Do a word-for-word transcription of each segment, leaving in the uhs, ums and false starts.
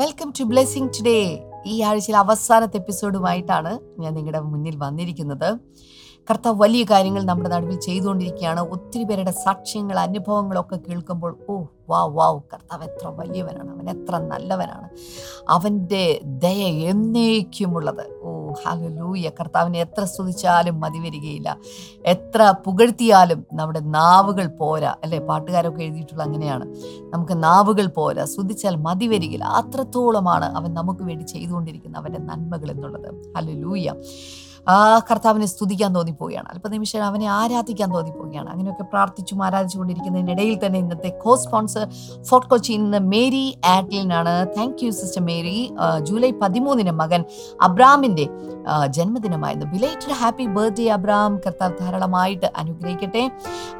Welcome to blessing today. ഈ ആഴ്ചയിൽ അവസാനത്തെ എപ്പിസോഡുമായിട്ടാണ് ഞാൻ നിങ്ങളുടെ മുന്നിൽ വന്നിരിക്കുന്നത്. കർത്താവ് വലിയ കാര്യങ്ങൾ നമ്മുടെ നടുവിൽ ചെയ്തുകൊണ്ടിരിക്കുകയാണ്. ഒത്തിരി പേരുടെ സാക്ഷ്യങ്ങൾ, അനുഭവങ്ങളൊക്കെ കേൾക്കുമ്പോൾ ഓ വാ വാവ്, കർത്താവ് എത്ര വലിയവനാണ്, അവൻ എത്ര നല്ലവനാണ്, അവൻ്റെ ദയ എന്നേക്കുമുള്ളത്. Oh hallelujah. കർത്താവിനെ എത്ര സ്തുതിച്ചാലും മതി വരികയില്ല, എത്ര പുകഴ്ത്തിയാലും നമ്മുടെ നാവുകൾ പോരാ. അല്ലേ, പാട്ടുകാരൊക്കെ എഴുതിയിട്ടുള്ള അങ്ങനെയാണ്, നമുക്ക് നാവുകൾ പോരാ, സ്തുതിച്ചാൽ മതി വരികയില്ല. അത്രത്തോളമാണ് അവൻ നമുക്ക് വേണ്ടി ചെയ്തുകൊണ്ടിരിക്കുന്ന അവൻ്റെ നന്മകൾ എന്നുള്ളത്. ഹല്ലേലൂയ. ആ കർത്താവിനെ സ്തുതിക്കാൻ തോന്നിപ്പോവുകയാണ്, അല്പ നിമിഷം അവനെ ആരാധിക്കാൻ തോന്നിപ്പോവുകയാണ്. അങ്ങനെയൊക്കെ പ്രാർത്ഥിച്ചും ആരാധിച്ചു കൊണ്ടിരിക്കുന്നതിനിടയിൽ തന്നെ ഇന്നത്തെ കോ സ്പോൺസർ ഫോർട്ട് കൊച്ചിയിൽ നിന്ന് മേരി ആറ്റ്ലിനാണ്. Thank you sister Mary. July പതിമൂന്നിന് മകൻ അബ്രാമിൻ്റെ ജന്മദിനമായിരുന്നു. Belated happy birthday Abram. കർത്താവ് ധാരാളമായിട്ട് അനുഗ്രഹിക്കട്ടെ.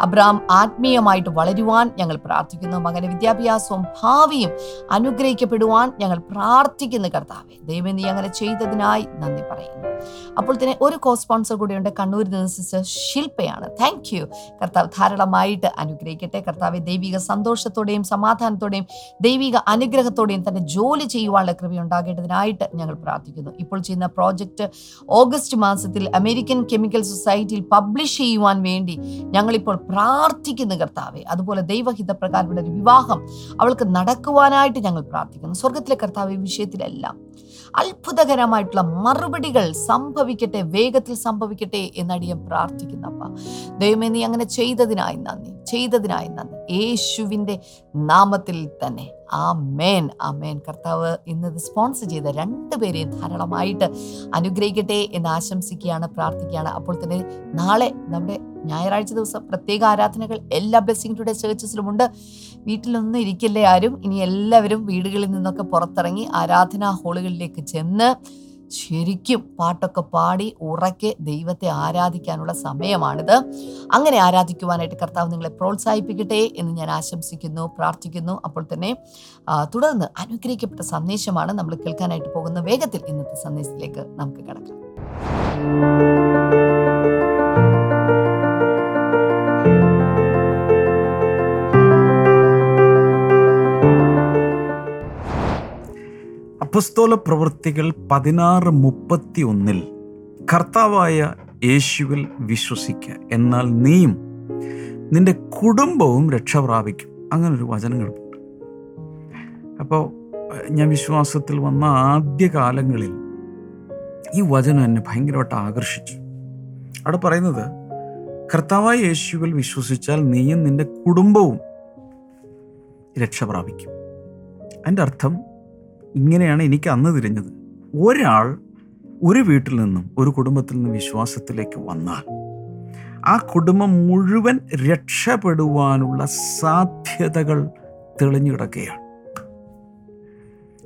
അബ്രാം ആത്മീയമായിട്ട് വളരുവാൻ ഞങ്ങൾ പ്രാർത്ഥിക്കുന്നു. മകൻ്റെ വിദ്യാഭ്യാസവും ഭാവിയും അനുഗ്രഹിക്കപ്പെടുവാൻ ഞങ്ങൾ പ്രാർത്ഥിക്കുന്നു. കർത്താവെ ദൈവമേ, നീ അങ്ങനെ ചെയ്തതിനായി നന്ദി പറയുന്നു. അപ്പോൾ തന്നെ ഒരു കോ സ്പോൺസർ കൂടിയുണ്ട്. കണ്ണൂരിൽ നിന്ന് സിസ്റ്റർ ശില്പയാണ്. Thank you. കർത്താവ് ധാരാളമായിട്ട് അനുഗ്രഹിക്കട്ടെ. കർത്താവ് ദൈവിക സന്തോഷത്തോടെയും സമാധാനത്തോടെയും ദൈവിക അനുഗ്രഹത്തോടെയും തന്നെ ജോലി ചെയ്യുവാനുള്ള കൃപയുണ്ടാകേണ്ടതിനായിട്ട് ഞങ്ങൾ പ്രാർത്ഥിക്കുന്നു. ഇപ്പോൾ ചെയ്യുന്ന പ്രോജക്റ്റ് ഓഗസ്റ്റ് മാസത്തിൽ അമേരിക്കൻ കെമിക്കൽ സൊസൈറ്റിയിൽ പബ്ലിഷ് ചെയ്യുവാൻ വേണ്ടി ഞങ്ങളിപ്പോൾ പ്രാർത്ഥിക്കുന്നു. കർത്താവെ അതുപോലെ ദൈവഹിതപ്രകാരമുള്ള ഒരു വിവാഹം അവൾക്ക് നടക്കുവാനായിട്ട് ഞങ്ങൾ പ്രാർത്ഥിക്കുന്നു. സ്വർഗത്തിലെ കർത്താവ് ഈ വിഷയത്തിലെല്ലാം അത്ഭുതകരമായിട്ടുള്ള മറുപടികൾ സംഭവിക്കട്ടെ, വേഗത്തിൽ സംഭവിക്കട്ടെ എന്നടിയം പ്രാർത്ഥിക്കുന്നപ്പ ദൈവമേ, നീ അങ്ങനെ ചെയ്തതിനായി നന്ദി, ചെയ്തതിനായി നന്ദി, യേശുവിൻ്റെ നാമത്തിൽ തന്നെ. ആമേൻ, ആമേൻ. കർത്താവ് ഇന്നത് സ്പോൺസർ ചെയ്ത രണ്ടുപേരെയും ധാരാളമായിട്ട് അനുഗ്രഹിക്കട്ടെ എന്ന് ആശംസിക്കുകയാണ്, പ്രാർത്ഥിക്കുകയാണ്. അപ്പോൾ തന്നെ നാളെ നമ്മുടെ ഞായറാഴ്ച ദിവസം പ്രത്യേക ആരാധനകൾ എല്ലാ ബ്ലെസ്സിംഗ് ടുഡേ ചേർച്ചസിലുമുണ്ട്. വീട്ടിലൊന്നും ഇരിക്കില്ലേ ആരും. ഇനി എല്ലാവരും വീടുകളിൽ നിന്നൊക്കെ പുറത്തിറങ്ങി ആരാധനാ ഹോളുകളിലേക്ക് ചെന്ന് ശരിക്കും പാട്ടൊക്കെ പാടി ഉറക്കെ ദൈവത്തെ ആരാധിക്കാനുള്ള സമയമാണിത്. അങ്ങനെ ആരാധിക്കുവാനായിട്ട് കർത്താവ് നിങ്ങളെ പ്രോത്സാഹിപ്പിക്കട്ടെ എന്ന് ഞാൻ ആശംസിക്കുന്നു, പ്രാർത്ഥിക്കുന്നു. അപ്പോൾ തന്നെ തുടർന്ന് അനുഗ്രഹിക്കപ്പെട്ട സന്ദേശമാണ് നമ്മൾ കേൾക്കാനായിട്ട് പോകുന്ന. വേഗത്തിൽ ഇന്നത്തെ സന്ദേശത്തിലേക്ക് നമുക്ക് കടക്കാം. അപ്പോസ്തല പ്രവൃത്തികൾ പതിനാറ് മുപ്പത്തി ഒന്നിൽ കർത്താവായ യേശുവിൽ വിശ്വസിക്കുക, എന്നാൽ നീയും നിന്റെ കുടുംബവും രക്ഷ പ്രാപിക്കും. അങ്ങനൊരു വചനം കേൾപ്പിട്ടു. അപ്പോൾ ഞാൻ വിശ്വാസത്തിൽ വന്ന ആദ്യ കാലങ്ങളിൽ ഈ വചനം എന്നെ ഭയങ്കരമായിട്ട് ആകർഷിച്ചു. അവിടെ പറയുന്നത്, കർത്താവായ യേശുവിൽ വിശ്വസിച്ചാൽ നീയും നിന്റെ കുടുംബവും രക്ഷ പ്രാപിക്കും. അതിൻ്റെ അർത്ഥം ഇങ്ങനെയാണ് എനിക്ക് അന്ന് തിരിഞ്ഞത്. ഒരാൾ ഒരു വീട്ടിൽ നിന്നും, ഒരു കുടുംബത്തിൽ നിന്നും വിശ്വാസത്തിലേക്ക് വന്നാൽ ആ കുടുംബം മുഴുവൻ രക്ഷപ്പെടുവാനുള്ള സാധ്യതകൾ തെളിഞ്ഞു കിടക്കുകയാണ്.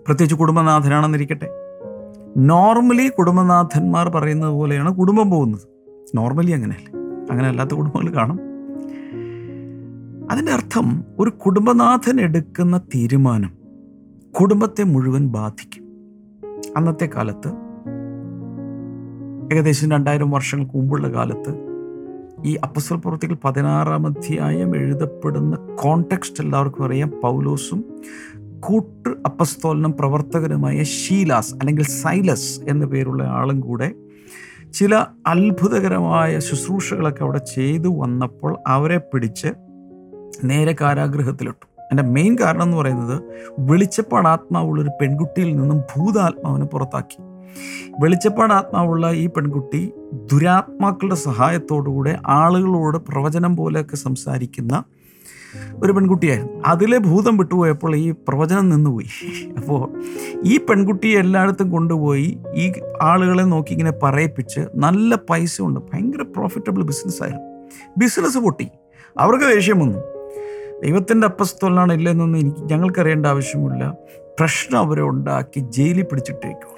പ്രത്യേകിച്ച് കുടുംബനാഥനാണെന്നിരിക്കട്ടെ, നോർമലി കുടുംബനാഥന്മാർ പറയുന്നത് പോലെയാണ് കുടുംബം പോകുന്നത്. നോർമലി അങ്ങനെയല്ലേ, അങ്ങനെ അല്ലാത്ത കുടുംബങ്ങൾ കാണും. അതിൻ്റെ അർത്ഥം ഒരു കുടുംബനാഥൻ എടുക്കുന്ന തീരുമാനം കുടുംബത്തെ മുഴുവൻ ബാധിക്കും. അന്നത്തെ കാലത്ത്, ഏകദേശം രണ്ടായിരം വർഷങ്ങൾക്ക് മുമ്പുള്ള കാലത്ത്, ഈ അപ്പോസ്തല പ്രവൃത്തികൾ പതിനാറാം അധ്യായം എഴുതപ്പെടുന്ന കോണ്ടെക്സ്റ്റ് എല്ലാവർക്കും അറിയാം. പൗലോസും കൂട്ട് അപ്പസ്തോലനും പ്രവർത്തകനുമായ ശീലാസ് അല്ലെങ്കിൽ സൈലസ് എന്ന പേരുള്ള ആളും കൂടെ ചില അത്ഭുതകരമായ ശുശ്രൂഷകളൊക്കെ അവിടെ ചെയ്തു വന്നപ്പോൾ അവരെ പിടിച്ച് നേരെ കാരാഗ്രഹത്തിലിട്ടു. എൻ്റെ മെയിൻ കാരണം എന്ന് പറയുന്നത്, വെളിച്ചപ്പാട് ആത്മാവുള്ളൊരു പെൺകുട്ടിയിൽ നിന്നും ഭൂതാത്മാവിനെ പുറത്താക്കി. വെളിച്ചപ്പാട് ആത്മാവുള്ള ഈ പെൺകുട്ടി ദുരാത്മാക്കളുടെ സഹായത്തോടുകൂടെ ആളുകളോട് പ്രവചനം പോലെയൊക്കെ സംസാരിക്കുന്ന ഒരു പെൺകുട്ടിയായിരുന്നു. അതിലെ ഭൂതം വിട്ടുപോയപ്പോൾ ഈ പ്രവചനം നിന്നുപോയി. അപ്പോൾ ഈ പെൺകുട്ടിയെ എല്ലായിടത്തും കൊണ്ടുപോയി ഈ ആളുകളെ നോക്കി ഇങ്ങനെ പറയിപ്പിച്ച് നല്ല പൈസ ഉണ്ട്, ഭയങ്കര പ്രോഫിറ്റബിൾ ബിസിനസ്സായിരുന്നു. ബിസിനസ് പൊട്ടി, അവർക്ക് ദേഷ്യം വന്നു. ദൈവത്തിൻ്റെ അപ്പസ്തോലനാണ് ഇല്ലെന്നൊന്നും എനിക്ക് ഞങ്ങൾക്കറിയേണ്ട ആവശ്യമില്ല. പ്രശ്നം അവരെ ഉണ്ടാക്കി ജയിലിൽ പിടിച്ചിട്ടേക്കും.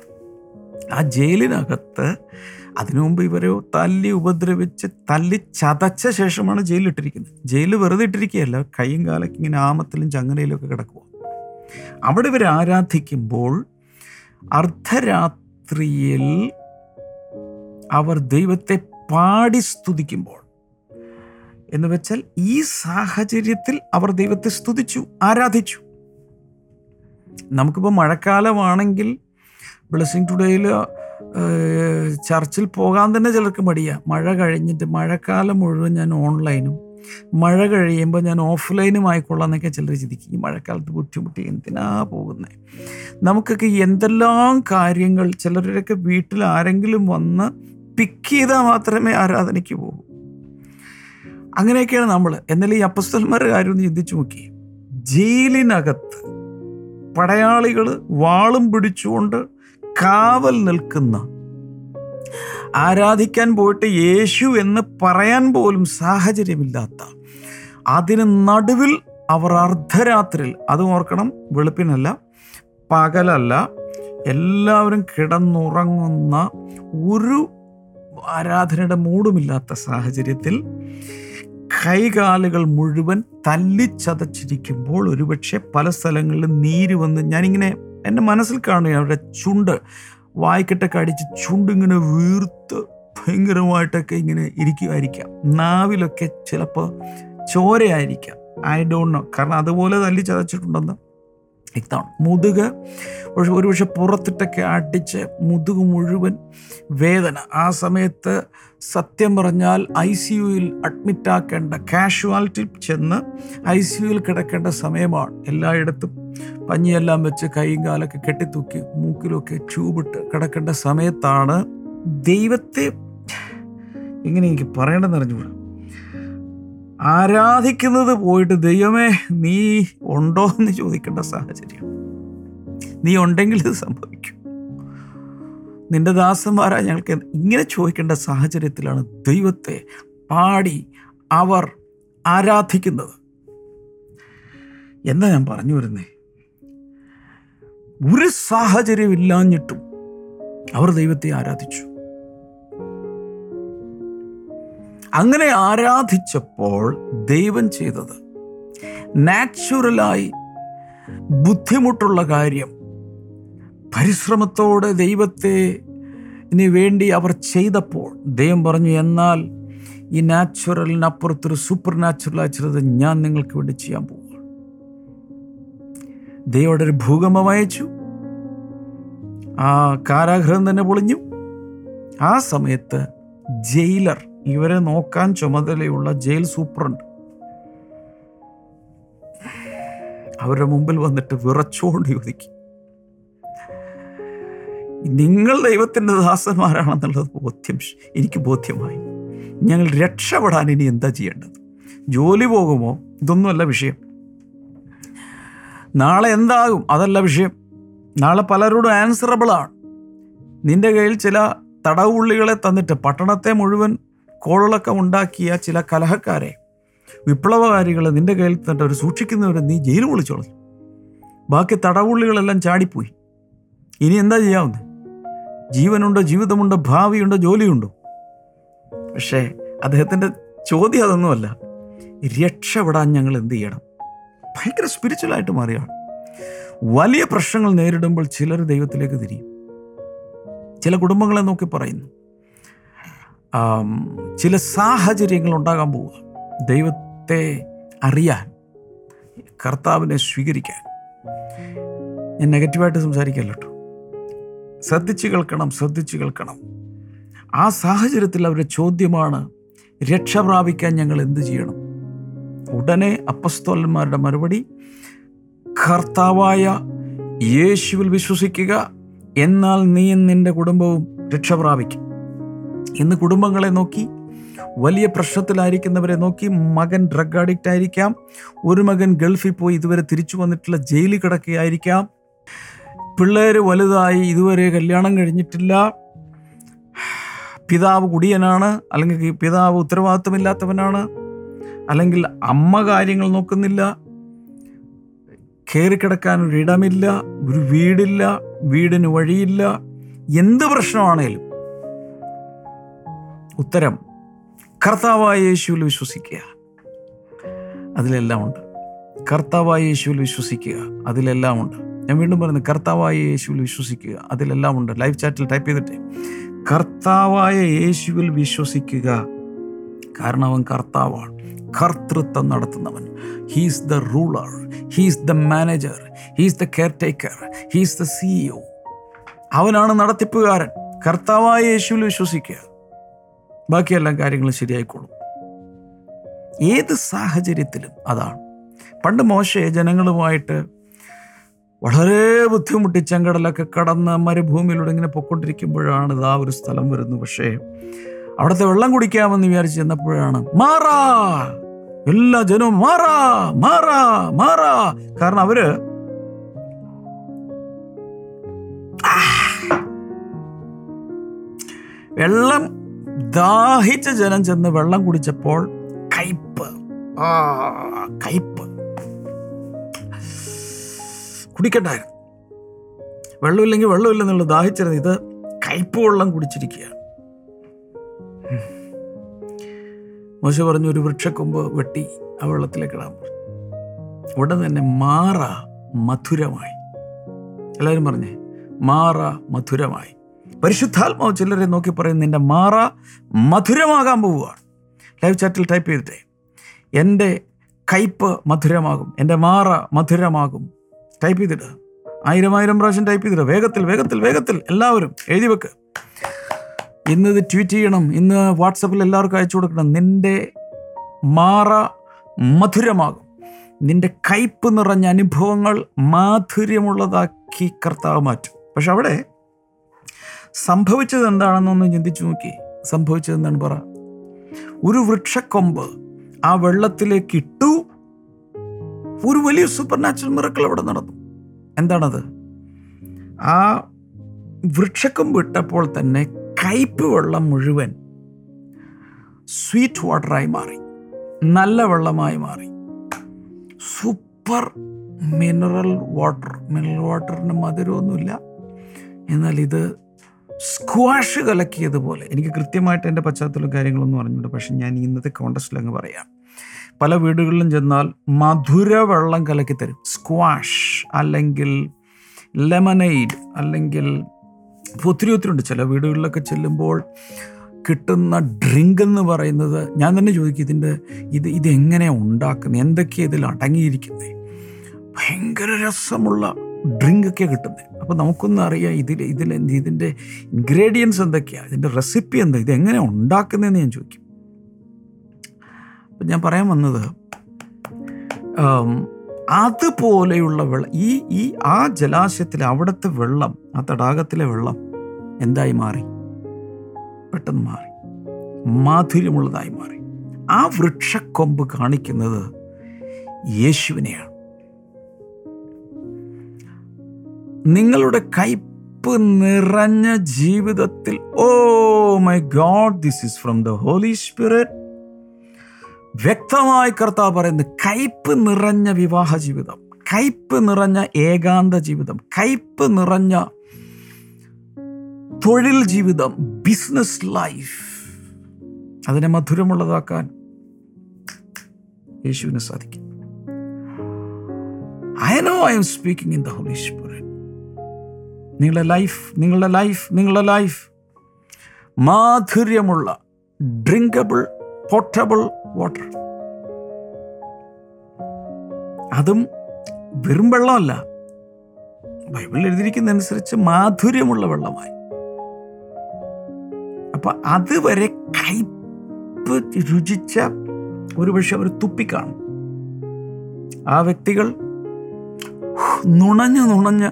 ആ ജയിലിനകത്ത് അതിനു മുമ്പ് ഇവരെ തല്ലി ഉപദ്രവിച്ച് തല്ലി ചതച്ച ശേഷമാണ് ജയിലിലിട്ടിരിക്കുന്നത്. ജയിലിൽ വെറുതെ ഇട്ടിരിക്കുകയല്ല, കൈയും കാലൊക്കെ ഇങ്ങനെ ആമത്തിലും ചങ്ങലയിലൊക്കെ കിടക്കുക. അവിടെ ഇവർ ആരാധിക്കുമ്പോൾ അർദ്ധരാത്രിയിൽ അവർ ദൈവത്തെ പാടി സ്തുതിക്കുമ്പോൾ, എന്ന് വെച്ചാൽ ഈ സാഹചര്യത്തിൽ അവർ ദൈവത്തെ സ്തുതിച്ചു, ആരാധിച്ചു. നമുക്കിപ്പോൾ മഴക്കാലമാണെങ്കിൽ ബ്ലെസ്സിങ് ടുഡേയിൽ ചർച്ചിൽ പോകാൻ തന്നെ ചിലർക്ക് മടിയാണ്. മഴ കഴിഞ്ഞിട്ട് മഴക്കാലം മുഴുവൻ ഞാൻ ഓൺലൈനും മഴ കഴിയുമ്പോൾ ഞാൻ ഓഫ്ലൈനും ആയിക്കൊള്ളാം എന്നൊക്കെ ചിലർ ചിന്തിക്കും. ഈ മഴക്കാലത്ത് ബുദ്ധിമുട്ടി എന്തിനാ പോകുന്നത്? നമുക്കൊക്കെ എന്തെല്ലാം കാര്യങ്ങൾ, ചിലരുടെയൊക്കെ വീട്ടിൽ ആരെങ്കിലും വന്ന് പിക്ക് ചെയ്താൽ മാത്രമേ ആരാധനയ്ക്ക് പോകൂ. അങ്ങനെയൊക്കെയാണ് നമ്മൾ. എന്നാലും ഈ അപ്പോസ്തലന്മാരുടെ കാര്യം ഒന്ന് ചിന്തിച്ചു നോക്കി. ജയിലിനകത്ത് പടയാളികൾ വാളും പിടിച്ചുകൊണ്ട് കാവൽ നിൽക്കുന്ന, ആരാധിക്കാൻ പോയിട്ട് യേശു എന്ന് പറയാൻ പോലും സാഹചര്യമില്ലാത്ത, അതിന് നടുവിൽ അവർ അർദ്ധരാത്രിയിൽ, അത് ഓർക്കണം, വെളുപ്പിനല്ല പകലല്ല, എല്ലാവരും കിടന്നുറങ്ങുന്ന ഒരു ആരാധനയുടെ മൂടുമില്ലാത്ത സാഹചര്യത്തിൽ കൈകാലുകൾ മുഴുവൻ തല്ലിച്ചതച്ചിരിക്കുമ്പോൾ, ഒരുപക്ഷെ പല സ്ഥലങ്ങളിലും നീര് വന്ന്, ഞാനിങ്ങനെ എൻ്റെ മനസ്സിൽ കാണുകയാണ് അവരുടെ ചുണ്ട് വായ്ക്കെട്ടൊക്കെ അടിച്ച് ചുണ്ടിങ്ങനെ വീർത്ത് ഭയങ്കരമായിട്ടൊക്കെ ഇങ്ങനെ ഇരിക്കുമായിരിക്കാം. നാവിലൊക്കെ ചിലപ്പോൾ ചോരയായിരിക്കാം, ഐ ഡോണ്ട് നോ. കാരണം അതുപോലെ തല്ലി ചതച്ചിട്ടുണ്ടെന്ന് വ്യക്തമാണ്. മുതുക് ഒരു പക്ഷെ പുറത്തിട്ടൊക്കെ അടിച്ച് മുതുക് മുഴുവൻ വേദന. ആ സമയത്ത് സത്യം പറഞ്ഞാൽ ഐ സി യുയിൽ അഡ്മിറ്റാക്കേണ്ട, കാഷ്വാലിറ്റി ചെന്ന് ഐ സി യുയിൽ കിടക്കേണ്ട സമയമാണ്. എല്ലായിടത്തും പഞ്ഞിയെല്ലാം വെച്ച് കൈയും കാലൊക്കെ കെട്ടിത്തൂക്കി മൂക്കിലൊക്കെ ട്യൂബിട്ട് കിടക്കേണ്ട സമയത്താണ് ദൈവത്തെ, എങ്ങനെ എനിക്ക് പറയേണ്ടതെന്ന് അറിഞ്ഞുകൂടാ, ആരാധിക്കുന്നത് പോയിട്ട് ദൈവമേ നീ ഉണ്ടോ എന്ന് ചോദിക്കേണ്ട സാഹചര്യം. നീ ഉണ്ടെങ്കിൽ ഇത് സംഭവിക്കും, നിന്റെ ദാസന്മാരാ ഞങ്ങൾക്ക് ഇങ്ങനെ ചോദിക്കേണ്ട സാഹചര്യത്തിലാണ് ദൈവത്തെ പാടി അവർ ആരാധിക്കുന്നത്. എന്താ ഞാൻ പറഞ്ഞു വരുന്നേ? ഒരു സാഹചര്യം ഇല്ലാഞ്ഞിട്ടും അവർ ദൈവത്തെ ആരാധിച്ചു. അങ്ങനെ ആരാധിച്ചപ്പോൾ ദൈവം ചെയ്തത് നാച്ചുറലായി ബുദ്ധിമുട്ടുള്ള കാര്യം പരിശ്രമത്തോടെ ദൈവത്തെ ഇനി വേണ്ടി അവർ ചെയ്തപ്പോൾ ദൈവം പറഞ്ഞു, എന്നാൽ ഈ നാച്ചുറലിനപ്പുറത്തൊരു സൂപ്പർ നാച്ചുറലായി ചിലത് ഞാൻ നിങ്ങൾക്ക് വേണ്ടി ചെയ്യാൻ പോകും. ദൈവോടെ ഒരു ഭൂകമ്പം അയച്ചു, ആ കാരാഗ്രഹം തന്നെ പൊളിഞ്ഞു. ആ സമയത്ത് ജയിലർ, ഇവരെ നോക്കാൻ ചുമതലയുള്ള ജയിൽ സൂപ്രണ്ട്, അവരുടെ മുമ്പിൽ വന്നിട്ട് വിറച്ചുകൊണ്ട് ചോദിക്കും, നിങ്ങൾ ദൈവത്തിൻ്റെ ദാസന്മാരാണെന്നുള്ളത് ബോധ്യം എനിക്ക് ബോധ്യമായി, ഞങ്ങൾ രക്ഷപ്പെടാൻ ഇനി എന്താ ചെയ്യേണ്ടത്? ജോലി പോകുമോ? ഇതൊന്നുമല്ല വിഷയം. നാളെ എന്താകും? അതല്ല വിഷയം. നാളെ പലരോടും ആൻസറബിളാണ്. നിൻ്റെ കയ്യിൽ ചില തടവുള്ളികളെ തന്നിട്ട് പട്ടണത്തെ മുഴുവൻ കോളിളക്കം ഉണ്ടാക്കിയ ചില കലഹക്കാരെ, വിപ്ലവകാരികളെ നിൻ്റെ കയ്യിൽ തന്നിട്ട് അവർ സൂക്ഷിക്കുന്നവരെ നീ ജയിലിൽ വിളിച്ചോളഞ്ഞു. ബാക്കി തടവുള്ളികളെല്ലാം ചാടിപ്പോയി. ഇനി എന്താ ചെയ്യാവുന്നത്? ജീവനുണ്ടോ, ജീവിതമുണ്ടോ, ഭാവിയുണ്ടോ, ജോലിയുണ്ടോ? പക്ഷേ അദ്ദേഹത്തിൻ്റെ ചോദ്യം അതൊന്നുമല്ല, രക്ഷപ്പെടാൻ ഞങ്ങൾ എന്ത് ചെയ്യണം? ഭയങ്കര സ്പിരിച്വലായിട്ട് മാറിയാണ്. വലിയ പ്രശ്നങ്ങൾ നേരിടുമ്പോൾ ചിലർ ദൈവത്തിലേക്ക് തിരിയും. ചില കുടുംബങ്ങളെ നോക്കി പറയുന്നു, ചില സാഹചര്യങ്ങൾ ഉണ്ടാകാൻ പോവുക. ദൈവത്തെ അറിയാൻ, കർത്താവിനെ സ്വീകരിക്കാൻ. ഞാൻ നെഗറ്റീവായിട്ട് സംസാരിക്കല്ലോ കേട്ടോ, ശ്രദ്ധിച്ച് കേൾക്കണം, ശ്രദ്ധിച്ച് കേൾക്കണം. ആ സാഹചര്യത്തിൽ അവരുടെ ചോദ്യമാണ്, രക്ഷ പ്രാപിക്കാൻ ഞങ്ങൾ എന്ത് ചെയ്യണം? ഉടനെ അപ്പോസ്തലന്മാരുടെ മറുപടി, കർത്താവായ യേശുവിൽ വിശ്വസിക്കുക, എന്നാൽ നീയും നിൻ്റെ കുടുംബവും രക്ഷ പ്രാപിക്കും. ഇന്ന് കുടുംബങ്ങളെ നോക്കി, വലിയ പ്രശ്നത്തിലായിരിക്കുന്നവരെ നോക്കി, മകൻ ഡ്രഗ് അഡിക്റ്റ് ആയിരിക്കാം, ഒരു മകൻ ഗൾഫിൽ പോയി ഇതുവരെ തിരിച്ചു വന്നിട്ടുള്ള ജയിലിൽ കിടക്കുകയായിരിക്കാം, പിള്ളേർ വലുതായി ഇതുവരെ കല്യാണം കഴിഞ്ഞിട്ടില്ല, പിതാവ് കുടിയനാണ്, അല്ലെങ്കിൽ പിതാവ് ഉത്തരവാദിത്വമില്ലാത്തവനാണ്, അല്ലെങ്കിൽ അമ്മ കാര്യങ്ങൾ നോക്കുന്നില്ല, കയറിക്കിടക്കാൻ ഒരിടമില്ല, ഒരു വീടില്ല, വീടിന് വഴിയില്ല. എന്ത് പ്രശ്നമാണേലും ഉത്തരം കർത്താവായ യേശുവിൽ വിശ്വസിക്കുക, അതിലെല്ലാം ഉണ്ട്. കർത്താവായ യേശുവിൽ വിശ്വസിക്കുക, അതിലെല്ലാം ഉണ്ട്. ഞാൻ വീണ്ടും പറയുന്നു, കർത്താവായ യേശുവിൽ വിശ്വസിക്കുക, അതിലെല്ലാം ഉണ്ട്. ലൈവ് ചാറ്റിൽ ടൈപ്പ് ചെയ്തിട്ട് കർത്താവായ യേശുവിൽ വിശ്വസിക്കുക, കാരണം അവൻ കർത്താവാണ്. കർത്തൃത്വം നടത്തുന്നവൻ. He's the ruler, he's the manager, he's the caretaker, he's the CEO. അവനാണ് നടത്തിപ്പുകാരൻ. കർത്താവായ യേശുവിൽ വിശ്വസിക്കുക, ബാക്കി എല്ലാ കാര്യങ്ങളും ശരിയായിക്കോളും. ഏത് സാഹചര്യത്തിലും അതാണ്. പണ്ട് മോശെ ജനങ്ങളുമായിട്ട് വളരെ ബുദ്ധിമുട്ടി ചെങ്കടലൊക്കെ കടന്ന് മരുഭൂമിയിലൂടെ ഇങ്ങനെ പൊക്കൊണ്ടിരിക്കുമ്പോഴാണ് ഇതാ ഒരു സ്ഥലം വരുന്നു. പക്ഷേ അവിടുത്തെ വെള്ളം കുടിക്കാമെന്ന് വിചാരിച്ച് ചെന്നപ്പോഴാണ് മാറാ, എല്ലാ ജനവും മാറാ മാറാ മാറാ. കാരണം അവര് വെള്ളം ദാഹിച്ച ജനം ചെന്ന് വെള്ളം കുടിച്ചപ്പോൾ കയ്പ്പ്, ആ കയ്പ്പ്, കുടിക്കണ്ടായിരുന്നു, വെള്ളമില്ലെങ്കിൽ വെള്ളമില്ലെന്നുള്ള ദാഹിച്ചിരുന്നു. ഇത് കയ്പ്പ് വെള്ളം കുടിച്ചിരിക്കുകയാണ്. മോശ പറഞ്ഞു ഒരു വൃക്ഷക്കൊമ്പ് വെട്ടി ആ വെള്ളത്തിലേക്ക് ഇടാൻ പറഞ്ഞു. ഉടൻ തന്നെ മാറ മധുരമായി. എല്ലാവരും പറഞ്ഞേ മാറ മധുരമായി. പരിശുദ്ധാത്മാവ് ചിലരെ നോക്കി പറയും നിൻ്റെ മാറ മധുരമാകാൻ പോവുകയാണ്. ലൈവ് ചാറ്റിൽ ടൈപ്പ് ചെയ്തിട്ടേ എൻ്റെ കയ്പ്പ് മധുരമാകും, എൻ്റെ മാറ മധുരമാകും. ടൈപ്പ് ചെയ്തിട്ട് ആയിരം ആയിരം പ്രാവശ്യം ടൈപ്പ് ചെയ്തിട്ട് വേഗത്തിൽ വേഗത്തിൽ വേഗത്തിൽ എല്ലാവരും എഴുതി വെക്ക്. ഇന്ന് ഇത് ട്വീറ്റ് ചെയ്യണം, ഇന്ന് വാട്സപ്പിൽ എല്ലാവർക്കും അയച്ചു കൊടുക്കണം. നിൻ്റെ മാറ മധുരമാകും, നിൻ്റെ കയ്പ്പ് നിറഞ്ഞ അനുഭവങ്ങൾ മാധുര്യമുള്ളതാക്കി കർത്താവ് മാറ്റും. പക്ഷെ അവിടെ സംഭവിച്ചത് എന്താണെന്നൊന്ന് ചിന്തിച്ചു നോക്കി. സംഭവിച്ചത് എന്താണ് പറ? ഒരു വൃക്ഷക്കൊമ്പ് ആ വെള്ളത്തിലേക്ക് ഇട്ടു. ഒരു വലിയ സൂപ്പർ നാച്ചുറൽ മിറക്കിൾ അവിടെ നടന്നു. എന്താണത്? ആ വൃക്ഷക്കൊമ്പ് ഇട്ടപ്പോൾ തന്നെ കയ്പ്പ് വെള്ളം മുഴുവൻ സ്വീറ്റ് വാട്ടറായി മാറി, നല്ല വെള്ളമായി മാറി. Super mineral water. മിനറൽ വാട്ടറിന് മധുരമൊന്നുമില്ല, എന്നാൽ ഇത് സ്ക്വാഷ് കലക്കിയതുപോലെ. എനിക്ക് കൃത്യമായിട്ട് എൻ്റെ പശ്ചാത്തലം കാര്യങ്ങളൊന്നും അറിഞ്ഞിട്ടുണ്ട്, പക്ഷെ ഞാൻ ഇന്നത്തെ കോണ്ടസ്റ്റിൽ അങ്ങ് പറയാം. പല വീടുകളിലും ചെന്നാൽ മധുര വെള്ളം കലക്കി തരും. സ്ക്വാഷ് അല്ലെങ്കിൽ ലെമനൈഡ് അല്ലെങ്കിൽ ഒത്തിരി ഒത്തിരി ഉണ്ട്. ചില വീടുകളിലൊക്കെ ചെല്ലുമ്പോൾ കിട്ടുന്ന ഡ്രിങ്ക് എന്ന് പറയുന്നത് ഞാൻ തന്നെ ചോദിക്കും, ഇതിൻ്റെ ഇത് ഇതെങ്ങനെയാണ് ഉണ്ടാക്കുന്നത്, എന്തൊക്കെയാണ് ഇതിൽ അടങ്ങിയിരിക്കുന്നത്, ഭയങ്കര രസമുള്ള ഡ്രിങ്കൊക്കെയാണ് കിട്ടുന്നത്. അപ്പോൾ നമുക്കൊന്നും അറിയാം ഇതിൽ ഇതിൽ ഇതിൻ്റെ ഇൻഗ്രീഡിയൻസ് എന്തൊക്കെയാണ്, ഇതിൻ്റെ റെസിപ്പി എന്താ, ഇതെങ്ങനെയാണ് ഉണ്ടാക്കുന്നതെന്ന് ഞാൻ ചോദിക്കും. അപ്പം ഞാൻ പറയാൻ വന്നത് അതുപോലെയുള്ള വെള്ളം ഈ ഈ ആ ജലാശയത്തിലെ അവിടുത്തെ വെള്ളം, ആ തടാകത്തിലെ വെള്ളം എന്തായി മാറി? പെട്ടെന്ന് മാറി, മാധുര്യമുള്ളതായി മാറി. ആ വൃക്ഷക്കൊമ്പ് കാണിക്കുന്നത് യേശുവിനെയാണ്. നിങ്ങളുടെ കയ്പ്പ് നിറഞ്ഞ ജീവിതത്തിൽ oh my God, this is from the holy Spirit. വ്യക്തമായി കർത്താവ് പറയുന്നത് കയ്പ്പ് നിറഞ്ഞ വിവാഹ ജീവിതം, കയ്പ്പ് നിറഞ്ഞ ഏകാന്ത ജീവിതം, കയ്പ്പ് നിറഞ്ഞ തൊഴിൽ ജീവിതം, ബിസിനസ് ലൈഫ്, അതിനെ മധുരമുള്ളതാക്കാൻ യേശുവിന് സാധിക്കും. I know I am speaking in the holy Spirit. നിങ്ങളുടെ ലൈഫ് നിങ്ങളുടെ ലൈഫ് നിങ്ങളുടെ ലൈഫ് മാധുര്യമുള്ള ഡ്രിങ്കബിൾ പോർട്ടബിൾ വാട്ടർ. അതും വെറും വെള്ളമല്ല, ബൈബിളിൽ എഴുതിയിരിക്കുന്നതനുസരിച്ച് മാധുര്യമുള്ള വെള്ളമായി. അപ്പം അതുവരെ കയ്പ്പ് രുചിച്ച ഒരുപക്ഷെ അവർ തുപ്പിക്കാണും. ആ വ്യക്തികൾ നുണഞ്ഞ് നുണഞ്ഞ്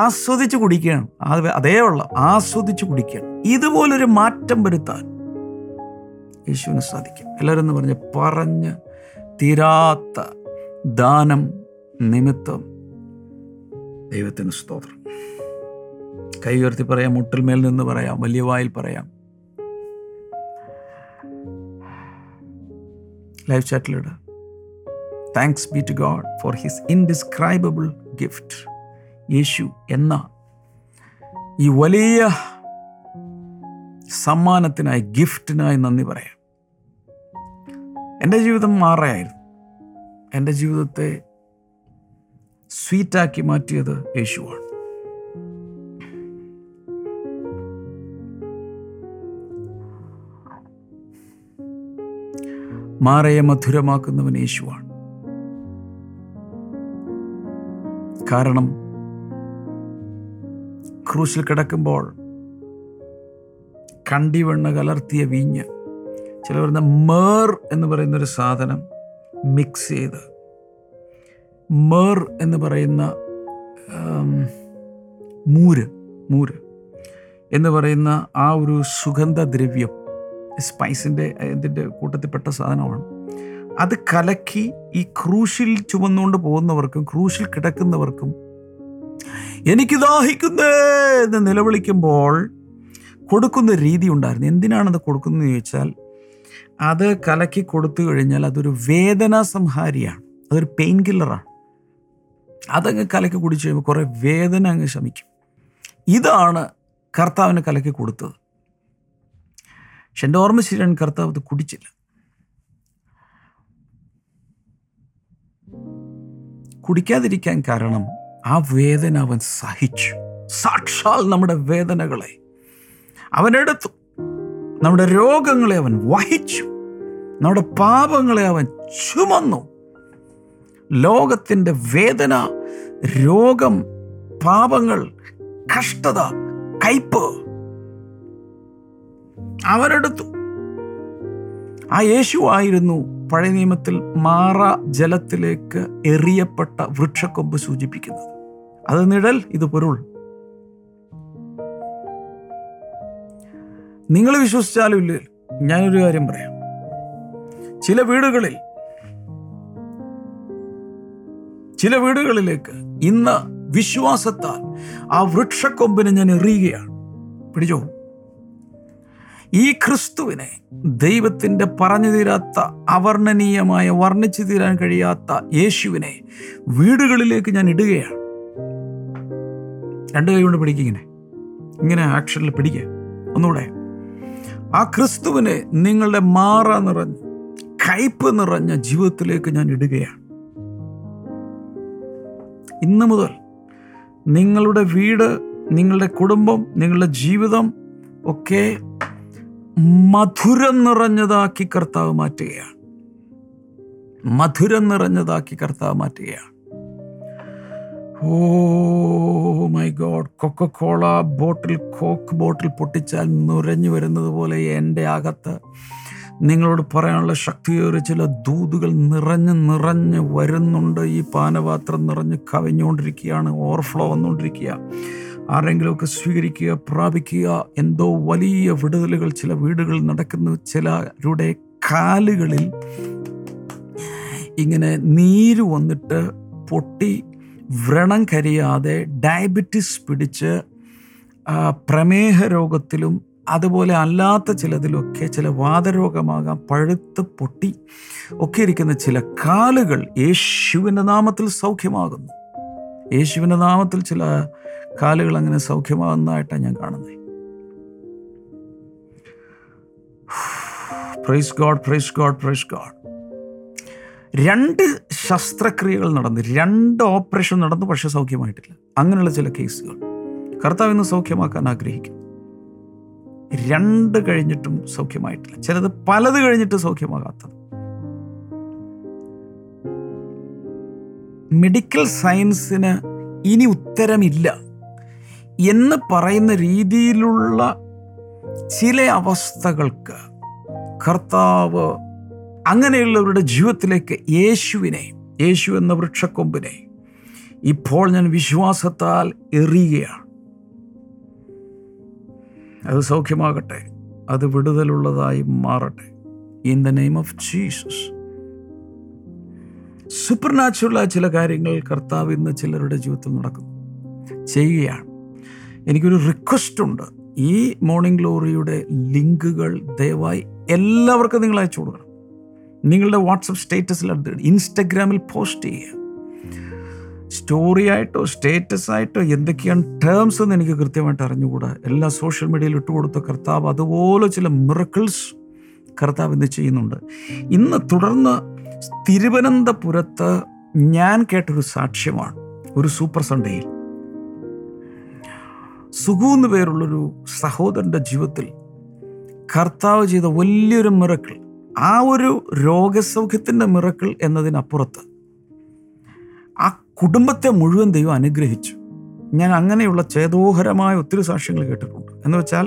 ആസ്വദിച്ച് കുടിക്കുകയാണ്, അത് അതേ വെള്ളം ആസ്വദിച്ച് കുടിക്കുകയാണ്. ഇതുപോലൊരു മാറ്റം വരുത്താൻ യേശുവിന് സാധിക്കും. എല്ലാവരും എന്ന് പറഞ്ഞ് പറഞ്ഞ് തീരാത്ത ദാനം നിമിത്തം ദൈവത്തിന് സ്തോത്രം. കൈ ഉയർത്തി പറയാം, മുട്ടിൽമേൽ നിന്ന് പറയാം, വലിയ വായിൽ പറയാം, ലൈവ് ചാറ്റിലിടാം. Thanks be to God for his indescribable gift. യേശു എന്ന ഈ വലിയ സമ്മാനത്തിനായി, ഗിഫ്റ്റിനായി നന്ദി പറയാം. എൻ്റെ ജീവിതം മാറായിരുന്നു. എൻ്റെ ജീവിതത്തെ സ്വീറ്റാക്കി മാറ്റിയത് യേശുവാണ്. മാറയെ മധുരമാക്കുന്നവൻ യേശുവാണ്. കാരണം ക്രൂശിൽ കിടക്കുമ്പോൾ കണ്ടിവെണ്ണ കലർത്തിയ വീഞ്ഞ്, ചില പറയുന്ന മേർ എന്ന് പറയുന്നൊരു സാധനം മിക്സ് ചെയ്ത്, മേർ എന്ന് പറയുന്ന മൂര് മൂര് എന്ന് പറയുന്ന ആ ഒരു സുഗന്ധദ്രവ്യം, സ്പൈസിൻ്റെ ഇതിൻ്റെ കൂട്ടത്തിൽപ്പെട്ട സാധനമാണ്. അത് കലക്കി ഈ ക്രൂശിൽ ചുമന്നുകൊണ്ട് പോകുന്നവർക്കും ക്രൂശിൽ കിടക്കുന്നവർക്കും എനിക്ക് ദാഹിക്കുന്നേ എന്ന് നിലവിളിക്കുമ്പോൾ കൊടുക്കുന്ന രീതി ഉണ്ടായിരുന്നു. എന്തിനാണത് കൊടുക്കുന്നതെന്ന് ചോദിച്ചാൽ, അത് കലക്കി കൊടുത്തു കഴിഞ്ഞാൽ അതൊരു വേദന സംഹാരിയാണ്, അതൊരു പെയിൻ കില്ലറാണ്. അതങ്ങ് കലക്കി കുടിച്ചു കഴിയുമ്പോൾ കുറേ വേദന അങ്ങ് ശമിക്കും. ഇതാണ് കർത്താവിന് കലക്കി കൊടുത്തത്. പക്ഷെ എൻ്റെ ഓർമ്മ ശരിയാണ്, കർത്താവ് അത് കുടിച്ചില്ല. കുടിക്കാതിരിക്കാൻ കാരണം ആ വേദന അവൻ സഹിച്ചു. സാക്ഷാൽ നമ്മുടെ വേദനകളെ അവനെടുത്തു, നമ്മുടെ രോഗങ്ങളെ അവൻ വഹിച്ചു, നമ്മുടെ പാപങ്ങളെ അവൻ ചുമന്നു. ലോകത്തിൻ്റെ വേദന, രോഗം, പാപങ്ങൾ, കഷ്ടത, കയ്പ് അവനെടുത്തു. ആ യേശുവായിരുന്നു പഴയ നിയമത്തിൽ മാറ ജലത്തിലേക്ക് എറിയപ്പെട്ട വൃക്ഷക്കൊമ്പ് സൂചിപ്പിക്കുന്നത്. അത് നിഴൽ, ഇത് പൊരുൾ. നിങ്ങൾ വിശ്വസിച്ചാലും ഇല്ല, ഞാനൊരു കാര്യം പറയാം. ചില വീടുകളിൽ ചില വീടുകളിലേക്ക് ഇന്ന് വിശ്വാസത്താൽ ആ വൃക്ഷക്കൊമ്പിനെ ഞാൻ എറിയുകയാണ്. പിടിച്ചോ, ഈ ക്രിസ്തുവിനെ, ദൈവത്തിൻ്റെ പറഞ്ഞു തീരാത്ത അവർണ്ണനീയമായ, വർണ്ണിച്ചു തീരാൻ കഴിയാത്ത യേശുവിനെ വീടുകളിലേക്ക് ഞാൻ ഇടുകയാണ്. രണ്ട് കൈ കൊണ്ട് പിടിക്കുക, ഇങ്ങനെ ഇങ്ങനെ ആക്ഷനിൽ പിടിക്കുക. ഒന്നുകൂടെ, ആ ക്രിസ്തുവിനെ നിങ്ങളുടെ മാറ നിറഞ്ഞ, കയ്പ് നിറഞ്ഞ ജീവിതത്തിലേക്ക് ഞാൻ ഇടുകയാണ്. ഇന്ന് മുതൽ നിങ്ങളുടെ വീട്, നിങ്ങളുടെ കുടുംബം, നിങ്ങളുടെ ജീവിതം ഒക്കെ മധുരം നിറഞ്ഞതാക്കി കർത്താവ് മാറ്റുകയാണ്. മധുരം നിറഞ്ഞതാക്കി കർത്താവ് മാറ്റുകയാണ്. Oh my God, Coca Cola bottle, Coke bottle പൊട്ടിച്ചാൽ നുരഞ്ഞു വരുന്നത് പോലെ എൻ്റെ അകത്ത് നിങ്ങളോട് പറയാനുള്ള ശക്തിയേറിയ ചില ദൂതുകൾ നിറഞ്ഞ് നിറഞ്ഞ് വരുന്നുണ്ട്. ഈ പാനപാത്രം നിറഞ്ഞ് കവിഞ്ഞുകൊണ്ടിരിക്കുകയാണ്, ഓവർഫ്ലോ വന്നുകൊണ്ടിരിക്കുക. ആരെങ്കിലുമൊക്കെ സ്വീകരിക്കുക, പ്രാപിക്കുക. എന്തോ വലിയ വിടുതലുകൾ ചില വീടുകളിൽ നടക്കുന്നു. ചിലരുടെ കാലുകളിൽ ഇങ്ങനെ നീര് വന്നിട്ട് പൊട്ടി വ്രണം കരിയാതെ ഡയബറ്റിസ് പിടിച്ച് പ്രമേഹ രോഗത്തിലും അതുപോലെ അല്ലാത്ത ചിലതിലൊക്കെ, ചില വാതരോഗമാകാം, പഴുത്ത് പൊട്ടി ഒക്കെ ഇരിക്കുന്ന ചില കാലുകൾ യേശുവിൻ്റെ നാമത്തിൽ സൗഖ്യമാകുന്നു. യേശുവിൻ്റെ നാമത്തിൽ ചില കാലുകൾ അങ്ങനെ സൗഖ്യമാകുന്നതായിട്ടാണ് ഞാൻ കാണുന്നത്. Praise God, praise God, praise God. രണ്ട് ശസ്ത്രക്രിയകൾ നടന്നു, രണ്ട് ഓപ്പറേഷൻ നടന്നു, പക്ഷെ സൗഖ്യമായിട്ടില്ല. അങ്ങനെയുള്ള ചില കേസുകൾ കർത്താവ് ഇന്ന് സൗഖ്യമാക്കാൻ ആഗ്രഹിക്കുന്നു. രണ്ട് കഴിഞ്ഞിട്ടും സൗഖ്യമായിട്ടില്ല, ചിലത് പലത് കഴിഞ്ഞിട്ട് സൗഖ്യമാകാത്തത്. മെഡിക്കൽ സയൻസിന് ഇനി ഉത്തരമില്ല എന്ന് പറയുന്ന രീതിയിലുള്ള ചില അവസ്ഥകൾക്ക് കർത്താവ് അങ്ങനെയുള്ളവരുടെ ജീവിതത്തിലേക്ക് യേശുവിനെ, യേശു എന്ന വൃക്ഷക്കൊമ്പിനെ ഇപ്പോൾ ഞാൻ വിശ്വാസത്താൽ എറിയുകയാണ്. അത് സൗഖ്യമാകട്ടെ, അത് വിടുതലുള്ളതായി മാറട്ടെ. In the name of Jesus. Super നാച്ചുറലായ ചില കാര്യങ്ങൾ കർത്താവ് ഇന്ന് ചിലരുടെ ജീവിതത്തിൽ നടക്കുന്നു, ചെയ്യുകയാണ്. എനിക്കൊരു റിക്വസ്റ്റ് ഉണ്ട്. ഈ മോർണിംഗ് ഗ്ലോറിയുടെ ലിങ്കുകൾ ദയവായി എല്ലാവർക്കും നിങ്ങൾ അയച്ചു കൊടുക്കണം. നിങ്ങളുടെ വാട്സപ്പ് സ്റ്റേറ്റസിൽ, ഇൻസ്റ്റഗ്രാമിൽ പോസ്റ്റ് ചെയ്യുക. സ്റ്റോറി ആയിട്ടോ സ്റ്റേറ്റസ് ആയിട്ടോ എന്തൊക്കെയാണ് ടേംസ് എന്ന് എനിക്ക് കൃത്യമായിട്ട് അറിഞ്ഞുകൂടാ. എല്ലാ സോഷ്യൽ മീഡിയയിൽ ഇട്ടുകൊടുത്ത കർത്താവ് അതുപോലെ ചില മിറക്കിൾസ് കർത്താവ് ഇന്ന് ചെയ്യുന്നുണ്ട്. ഇന്ന് തുടർന്ന് തിരുവനന്തപുരത്ത് ഞാൻ കേട്ടൊരു സാക്ഷ്യമാണ്. ഒരു സൂപ്പർ സൺഡേയിൽ സുഖു എന്ന് പേരുള്ളൊരു സഹോദരൻ്റെ ജീവിതത്തിൽ കർത്താവ് ചെയ്ത വലിയൊരു മിറക്കിൾ, ആ ഒരു രോഗസൗഖ്യത്തിൻ്റെ മിറക്കിൾ എന്നതിനപ്പുറത്ത് ആ കുടുംബത്തെ മുഴുവൻ ദൈവം അനുഗ്രഹിച്ചു. ഞാൻ അങ്ങനെയുള്ള ചേതോഹരമായ ഒത്തിരി സാക്ഷ്യങ്ങൾ കേട്ടിട്ടുണ്ട്. എന്ന് വെച്ചാൽ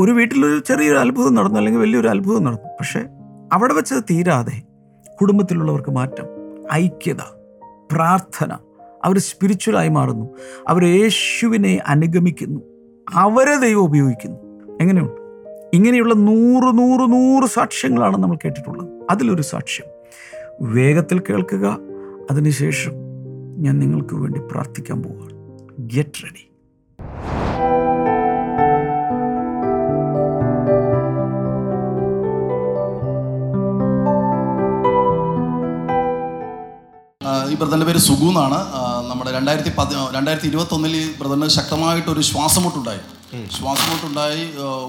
ഒരു വീട്ടിലൊരു ചെറിയൊരു അത്ഭുതം നടന്നു, അല്ലെങ്കിൽ വലിയൊരു അത്ഭുതം നടന്നു, പക്ഷേ അവിടെ വെച്ചത് തീരാതെ കുടുംബത്തിലുള്ളവർക്ക് മാറ്റം, ഐക്യത, പ്രാർത്ഥന, അവർ സ്പിരിച്വലായി മാറുന്നു, അവർ യേശുവിനെ അനുഗമിക്കുന്നു, അവരെ ദൈവം ഉപയോഗിക്കുന്നു. എങ്ങനെയുണ്ട്? ഇങ്ങനെയുള്ള നൂറ് നൂറ് നൂറ് സാക്ഷ്യങ്ങളാണ് നമ്മൾ കേട്ടിട്ടുള്ളത്. അതിലൊരു സാക്ഷ്യം വേഗത്തിൽ കേൾക്കുക. അതിനുശേഷം ഞാൻ നിങ്ങൾക്ക് വേണ്ടി പ്രാർത്ഥിക്കാൻ പോവുകയാണ്. Get ready. ഈ ബ്രദറിൻ്റെ പേര് സുഗു എന്നാണ്. നമ്മുടെ രണ്ടായിരത്തി പതി രണ്ടായിരത്തി ഇരുപത്തൊന്നിൽ ഈ ബ്രദറിന് ശക്തമായിട്ടൊരു ശ്വാസമുട്ടുണ്ടായി ശ്വാസമുട്ടുണ്ടായി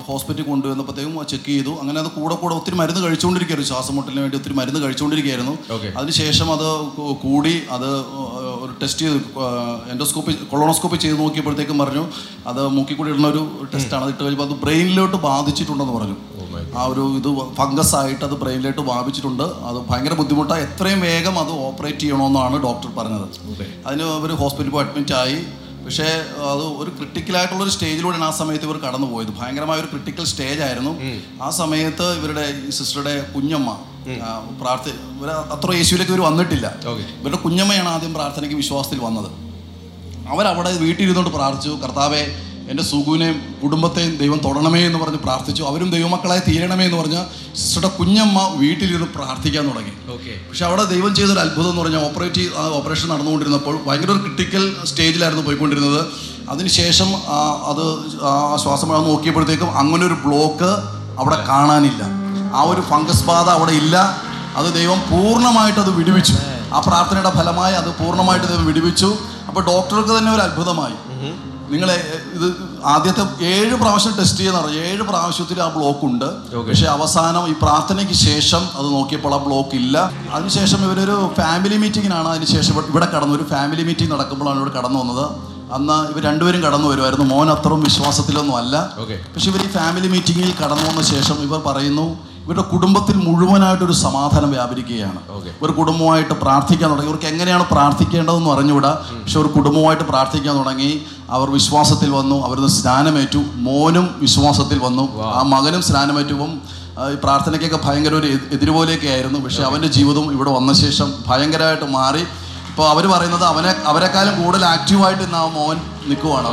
ഹോസ്പിറ്റലിൽ കൊണ്ടുവന്നപ്പോഴത്തേക്കും ചെക്ക് ചെയ്തു. അങ്ങനെ അത് കൂടെ കൂടെ ഒത്തിരി മരുന്ന് കഴിച്ചുകൊണ്ടിരിക്കുകയായിരുന്നു. ശ്വാസമുട്ടലിന് വേണ്ടി ഒത്തിരി മരുന്ന് കഴിച്ചുകൊണ്ടിരിക്കുകയായിരുന്നു. അതിനുശേഷം അത് കൂടി അത് ഒരു ടെസ്റ്റ് ചെയ്ത് എൻഡോസ്കോപ്പി കൊളോണോസ്കോപ്പി ചെയ്ത് നോക്കിയപ്പോഴത്തേക്കും പറഞ്ഞു അത് മൂക്കിക്കൂടി ഇടുന്ന ഒരു ടെസ്റ്റാണ്. അത് ഇട്ട് കഴിയുമ്പോൾ അത് ബ്രെയിനിലോട്ട് ബാധിച്ചിട്ടുണ്ടെന്ന് പറഞ്ഞു. ആ ഒരു ഇത് ഫംഗസ് ആയിട്ട് അത് ബ്രെയിനിലോട്ട് ബാധിച്ചിട്ടുണ്ട്. അത് ഭയങ്കര ബുദ്ധിമുട്ടാണ്, എത്രയും വേഗം അത് ഓപ്പറേറ്റ് ചെയ്യണമെന്നാണ് ഡോക്ടർ പറഞ്ഞത്. അതിന് അവർ ഹോസ്പിറ്റലിൽ പോയി അഡ്മിറ്റായി. പക്ഷേ അത് ഒരു ക്രിട്ടിക്കലായിട്ടുള്ളൊരു സ്റ്റേജിലൂടെയാണ് ആ സമയത്ത് ഇവർ കടന്നു പോയത്. ഭയങ്കരമായ ഒരു ക്രിട്ടിക്കൽ സ്റ്റേജ് ആയിരുന്നു. ആ സമയത്ത് ഇവരുടെ സിസ്റ്ററുടെ കുഞ്ഞമ്മ പ്രാർത്ഥി ഇവർ അത്ര യേശുവിലേക്ക് ഇവർ വന്നിട്ടില്ല. ഇവരുടെ കുഞ്ഞമ്മയാണ് ആദ്യം പ്രാർത്ഥനയ്ക്ക് വിശ്വാസത്തിൽ വന്നത്. അവരവിടെ വീട്ടിലിരുന്നോട്ട് പ്രാർത്ഥിച്ചു, കർത്താവേ എൻ്റെ സുഗുവിനെയും കുടുംബത്തെയും ദൈവം തൊടണമേ എന്ന് പറഞ്ഞ് പ്രാർത്ഥിച്ചു. അവരും ദൈവമക്കളായി തീരണമേ എന്ന് പറഞ്ഞ് സിസ്റ്ററുടെ കുഞ്ഞമ്മ വീട്ടിലിരുന്ന് പ്രാർത്ഥിക്കാൻ തുടങ്ങി. ഓക്കെ. പക്ഷെ അവിടെ ദൈവം ചെയ്തൊരു അത്ഭുതം എന്ന് പറഞ്ഞാൽ ഓപ്പറേറ്റ് ആ ഓപ്പറേഷൻ നടന്നുകൊണ്ടിരുന്നപ്പോൾ ഭയങ്കര ഒരു ക്രിട്ടിക്കൽ സ്റ്റേജിലായിരുന്നു പോയിക്കൊണ്ടിരുന്നത്. അതിനുശേഷം അത് ആ ശ്വാസം നോക്കിയപ്പോഴത്തേക്കും അങ്ങനെ ഒരു ബ്ലോക്ക് അവിടെ കാണാനില്ല. ആ ഒരു ഫംഗസ് ബാധ അവിടെ ഇല്ല. അത് ദൈവം പൂർണ്ണമായിട്ട് അത് വിടുവിച്ചു. ആ പ്രാർത്ഥനയുടെ ഫലമായി അത് പൂർണ്ണമായിട്ട് ദൈവം വിടുവിച്ചു. അപ്പോൾ ഡോക്ടർക്ക് തന്നെ ഒരു അത്ഭുതമായി. നിങ്ങളെ ഇത് ആദ്യത്തെ ഏഴ് പ്രാവശ്യം ടെസ്റ്റ് ചെയ്യാന്ന് പറഞ്ഞു. ഏഴ് പ്രാവശ്യത്തിൽ ആ ബ്ലോക്ക് ഉണ്ട്. പക്ഷെ അവസാനം ഈ പ്രാർത്ഥനയ്ക്ക് ശേഷം അത് നോക്കിയപ്പോൾ ആ ബ്ലോക്ക് ഇല്ല. അതിനുശേഷം ഇവരൊരു ഫാമിലി മീറ്റിങ്ങിനാണ് അതിനുശേഷം ഇവിടെ കടന്നു. ഒരു ഫാമിലി മീറ്റിംഗ് നടക്കുമ്പോഴാണ് ഇവിടെ കടന്നു വന്നത്. അന്ന് ഇവർ രണ്ടുപേരും കടന്നു വരുമായിരുന്നു. മോൻ അത്രയും വിശ്വാസത്തിലൊന്നും അല്ല. പക്ഷെ ഇവർ ഈ ഫാമിലി മീറ്റിങ്ങിൽ കടന്നു വന്ന ശേഷം ഇവർ പറയുന്നു ഇവരുടെ കുടുംബത്തിൽ മുഴുവനായിട്ടൊരു സമാധാനം വ്യാപരിക്കുകയാണ്. ഒരു കുടുംബമായിട്ട് പ്രാർത്ഥിക്കാൻ തുടങ്ങി. ഇവർക്ക് എങ്ങനെയാണ് പ്രാർത്ഥിക്കേണ്ടതെന്ന് അറിഞ്ഞുകൂടാ, പക്ഷെ ഒരു കുടുംബമായിട്ട് പ്രാർത്ഥിക്കാൻ തുടങ്ങി. അവർ വിശ്വാസത്തിൽ വന്നു, അവരത് സ്നാനമേറ്റു. മോനും വിശ്വാസത്തിൽ വന്നു, ആ മകനും സ്നാനമേറ്റുമ്പം ഈ പ്രാർത്ഥനയ്ക്കൊക്കെ ഭയങ്കര ഒരു എതിരുപോലെയൊക്കെ ആയിരുന്നു. പക്ഷെ അവൻ്റെ ജീവിതം ഇവിടെ വന്ന ശേഷം ഭയങ്കരമായിട്ട് മാറി. ഇപ്പോൾ അവർ പറയുന്നത് അവനെ അവരെക്കാളും കൂടുതൽ ആക്റ്റീവായിട്ട് ഇന്ന് ആ മോൻ നിൽക്കുവാണ്.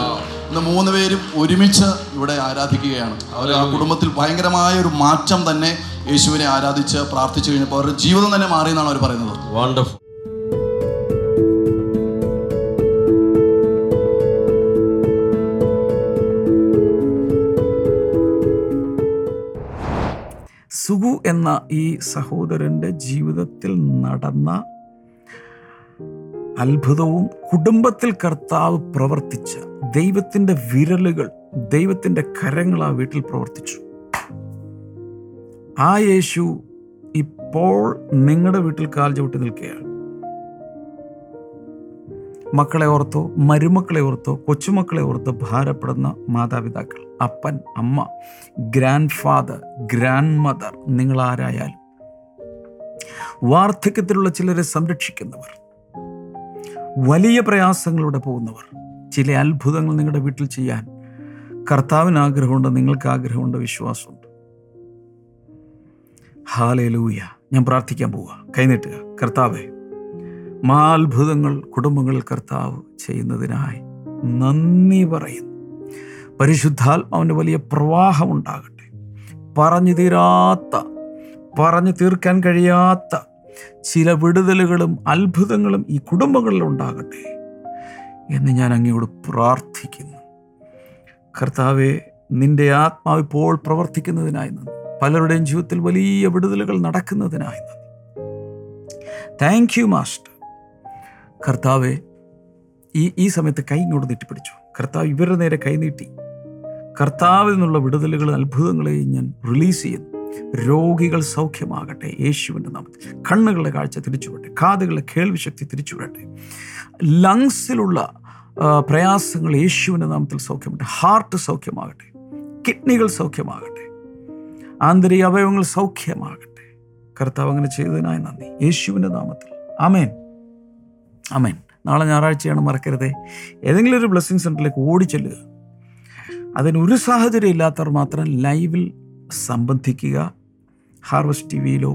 ഇന്ന് മൂന്ന് പേരും ഒരുമിച്ച് ഇവിടെ ആരാധിക്കുകയാണ്. അവർ ആ കുടുംബത്തിൽ ഭയങ്കരമായ ഒരു മാറ്റം തന്നെ യേശുവിനെ ആരാധിച്ച് പ്രാർത്ഥിച്ചു കഴിഞ്ഞപ്പോൾ അവരുടെ ജീവിതം തന്നെ മാറിയെന്നാണ് അവർ പറയുന്നത്. വണ്ടർഫുൾ. സുഗു എന്ന ഈ സഹോദരൻ്റെ ജീവിതത്തിൽ നടന്ന അത്ഭുതവും കുടുംബത്തിൽ കർത്താവ് പ്രവർത്തിച്ച ദൈവത്തിൻ്റെ വിരലുകൾ, ദൈവത്തിൻ്റെ കരങ്ങൾ ആ വീട്ടിൽ പ്രവർത്തിച്ചു. ആ യേശു ഇപ്പോൾ നിങ്ങളുടെ വീട്ടിൽ കാൽ ചവിട്ടി നിൽക്കുകയാണ്. മക്കളെ ഓർത്തോ, മരുമക്കളെ ഓർത്തോ, കൊച്ചുമക്കളെ ഓർത്തോ ഭാരപ്പെടുന്ന മാതാപിതാക്കൾ, അപ്പൻ, അമ്മ, ഗ്രാൻഡ് ഫാദർ, ഗ്രാൻഡ് മദർ, നിങ്ങളാരായാലും വാർദ്ധക്യത്തിലുള്ള ചിലരെ സംരക്ഷിക്കുന്നവർ, വലിയ പ്രയാസങ്ങളിലൂടെ പോകുന്നവർ, ചില അത്ഭുതങ്ങൾ നിങ്ങളുടെ വീട്ടിൽ ചെയ്യാൻ കർത്താവിന് ആഗ്രഹമുണ്ട്, നിങ്ങൾക്ക് ആഗ്രഹമുണ്ട്, വിശ്വാസമുണ്ട്. ഹല്ലേലൂയ. ഞാൻ പ്രാർത്ഥിക്കാൻ പോവുക. കൈനീട്ടുക. കർത്താവേ, മാ അത്ഭുതങ്ങൾ കുടുംബങ്ങളിൽ കർത്താവ് ചെയ്യുന്നതിനായി നന്ദി പറയുന്നു. പരിശുദ്ധാത്മാവിൻ്റെ വലിയ പ്രവാഹം ഉണ്ടാകട്ടെ. പറഞ്ഞു തീരാത്ത, പറഞ്ഞു തീർക്കാൻ കഴിയാത്ത ചില വിടുതലുകളും അത്ഭുതങ്ങളും ഈ കുടുംബങ്ങളിൽ ഉണ്ടാകട്ടെ എന്ന് ഞാൻ അങ്ങയോട് പ്രാർത്ഥിക്കുന്നു. കർത്താവെ, നിൻ്റെ ആത്മാവ് ഇപ്പോൾ പ്രവർത്തിക്കുന്നതിനായി നന്ദി. പലരുടെയും ജീവിതത്തിൽ വലിയ വിടുതലുകൾ നടക്കുന്നതിനായി നന്ദി. Thank you master. കർത്താവെ, ഈ ഈ സമയത്ത് കൈ ഇങ്ങോട്ട് നീട്ടിപ്പിടിച്ചു. കർത്താവ് ഇവരുടെ നേരെ കൈനീട്ടി. കർത്താവിൽ നിന്നുള്ള വിടുതലുകളും അത്ഭുതങ്ങളെയും ഞാൻ റിലീസ് ചെയ്യുന്നു. രോഗികൾ സൗഖ്യമാകട്ടെ യേശുവിൻ്റെ നാമത്തിൽ. കണ്ണുകളുടെ കാഴ്ച തിരിച്ചുവിടട്ടെ, കാതുകളുടെ കേൾവിശക്തി തിരിച്ചുവിടട്ടെ, ലങ്സിലുള്ള പ്രയാസങ്ങൾ യേശുവിൻ്റെ നാമത്തിൽ സൗഖ്യമാകട്ടെ, ഹാർട്ട് സൗഖ്യമാകട്ടെ, കിഡ്നികൾ സൗഖ്യമാകട്ടെ, ആന്തരിക അവയവങ്ങൾ സൗഖ്യമാകട്ടെ. കർത്താവ് അങ്ങനെ ചെയ്തതിനായി നന്ദി, യേശുവിൻ്റെ നാമത്തിൽ. ആമേൻ, ആമേൻ. നാളെ ഞായറാഴ്ചയാണ്, മറക്കരുതേ. ഏതെങ്കിലും ഒരു ബ്ലെസ്സിങ് സെൻ്ററിലേക്ക് ഓടിച്ചെല്ലുക. അതിനൊരു സാഹചര്യം ഇല്ലാത്തവർ മാത്രം ലൈവിൽ സംബന്ധിക്കുക. ഹാർവസ്റ്റ് ടി വിയിലോ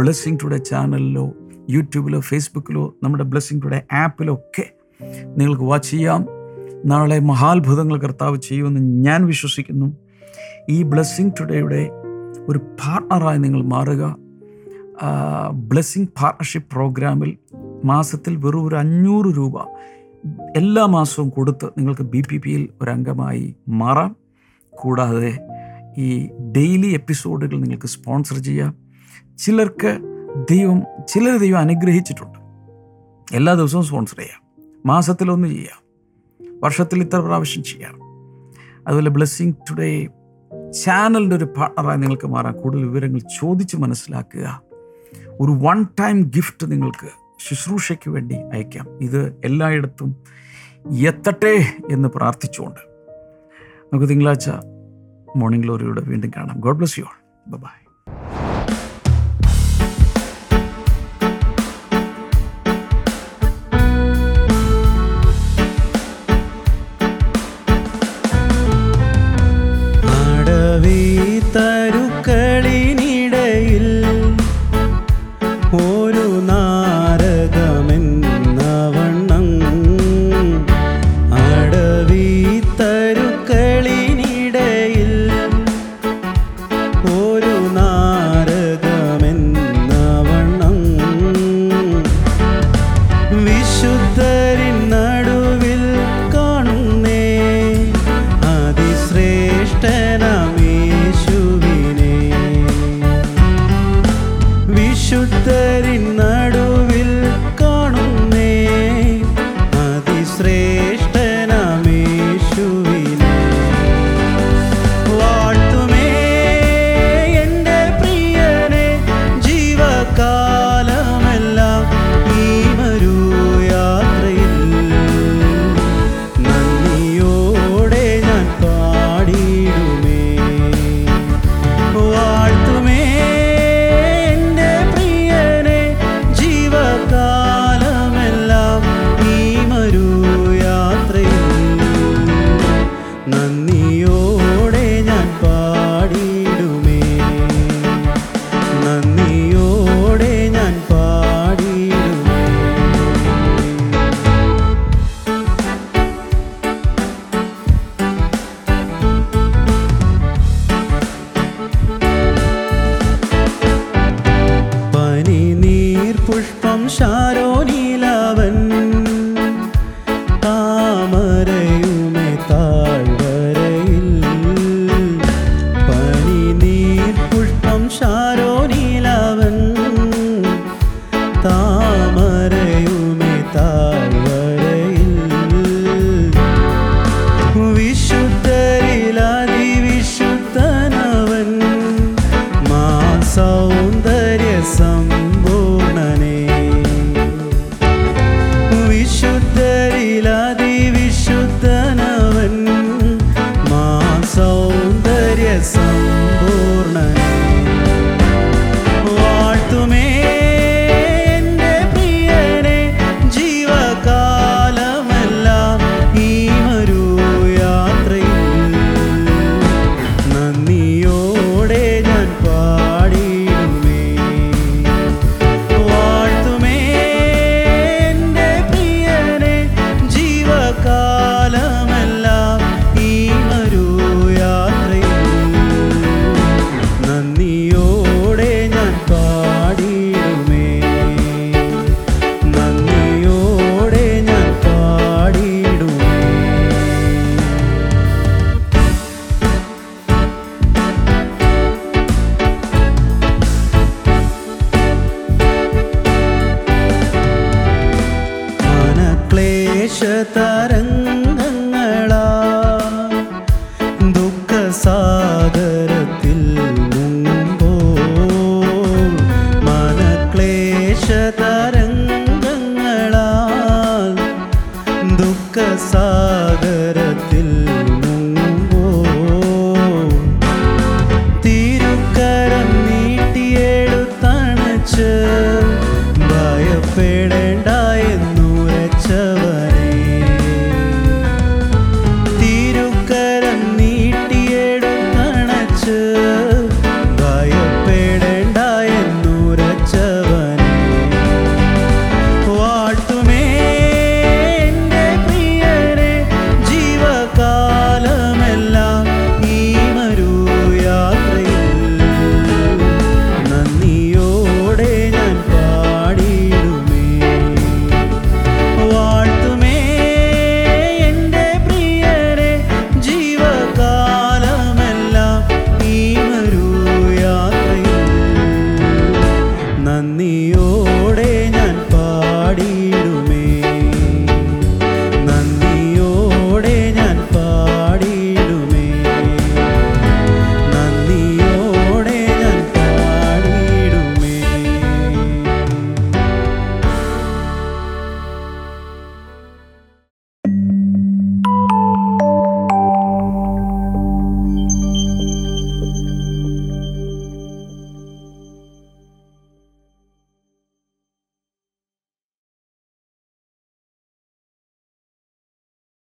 ബ്ലെസ്സിങ് ടുഡേ ചാനലിലോ യൂട്യൂബിലോ ഫേസ്ബുക്കിലോ നമ്മുടെ ബ്ലെസ്സിങ് ടുഡേ ആപ്പിലോ ഒക്കെ നിങ്ങൾക്ക് വാച്ച് ചെയ്യാം. നാളെ മഹാത്ഭുതങ്ങൾ കർത്താവ് ചെയ്യുമെന്ന് ഞാൻ വിശ്വസിക്കുന്നു. ഈ ബ്ലെസ്സിങ് ടുഡേയുടെ ഒരു പാർട്ണറായി നിങ്ങൾ മാറുക. ബ്ലെസ്സിങ് പാർട്ണർഷിപ്പ് പ്രോഗ്രാമിൽ മാസത്തിൽ വെറും ഒരു അഞ്ഞൂറ് രൂപ എല്ലാ മാസവും കൊടുത്ത് നിങ്ങൾക്ക് ബി പി പിയിൽ ഒരംഗമായി മാറാം. കൂടാതെ ഈ ഡെയിലി എപ്പിസോഡുകൾ നിങ്ങൾക്ക് സ്പോൺസർ ചെയ്യാം. ചിലർക്ക് ദൈവം ചിലർ ദൈവം അനുഗ്രഹിച്ചിട്ടുണ്ട്. എല്ലാ ദിവസവും സ്പോൺസർ ചെയ്യാം, മാസത്തിലൊന്ന് ചെയ്യാം, വർഷത്തിൽ ഇത്ര പ്രാവശ്യം ചെയ്യാം. അതുപോലെ ബ്ലെസ്സിങ് ടുഡേ ചാനലിൻ്റെ ഒരു പാർട്ണറായി നിങ്ങൾക്ക് മാറാം. കൂടുതൽ വിവരങ്ങൾ ചോദിച്ച് മനസ്സിലാക്കുക. ഒരു വൺ ടൈം ഗിഫ്റ്റ് നിങ്ങൾക്ക് ശുശ്രൂഷയ്ക്ക് വേണ്ടി അയക്കാം. ഇത് എല്ലായിടത്തും എത്തട്ടെ എന്ന് പ്രാർത്ഥിച്ചുകൊണ്ട് നമുക്ക് തിങ്കളാഴ്ച മോർണിംഗ് ഗ്ലോറിയോടെ വീണ്ടും കാണാം. God bless you all. Bye. തരംഗങ്ങളാൽ ദുഃഖസാഗരത്തിൽ